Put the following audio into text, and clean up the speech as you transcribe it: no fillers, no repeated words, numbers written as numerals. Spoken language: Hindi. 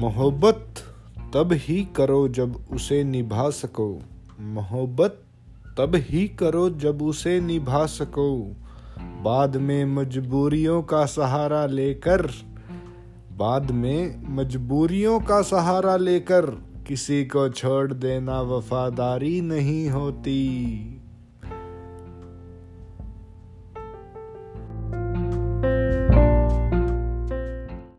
मोहब्बत तब ही करो जब उसे निभा सको, मोहब्बत तब ही करो जब उसे निभा सको, बाद में मजबूरियों का सहारा लेकर, बाद में मजबूरियों का सहारा लेकर किसी को छोड़ देना वफादारी नहीं होती।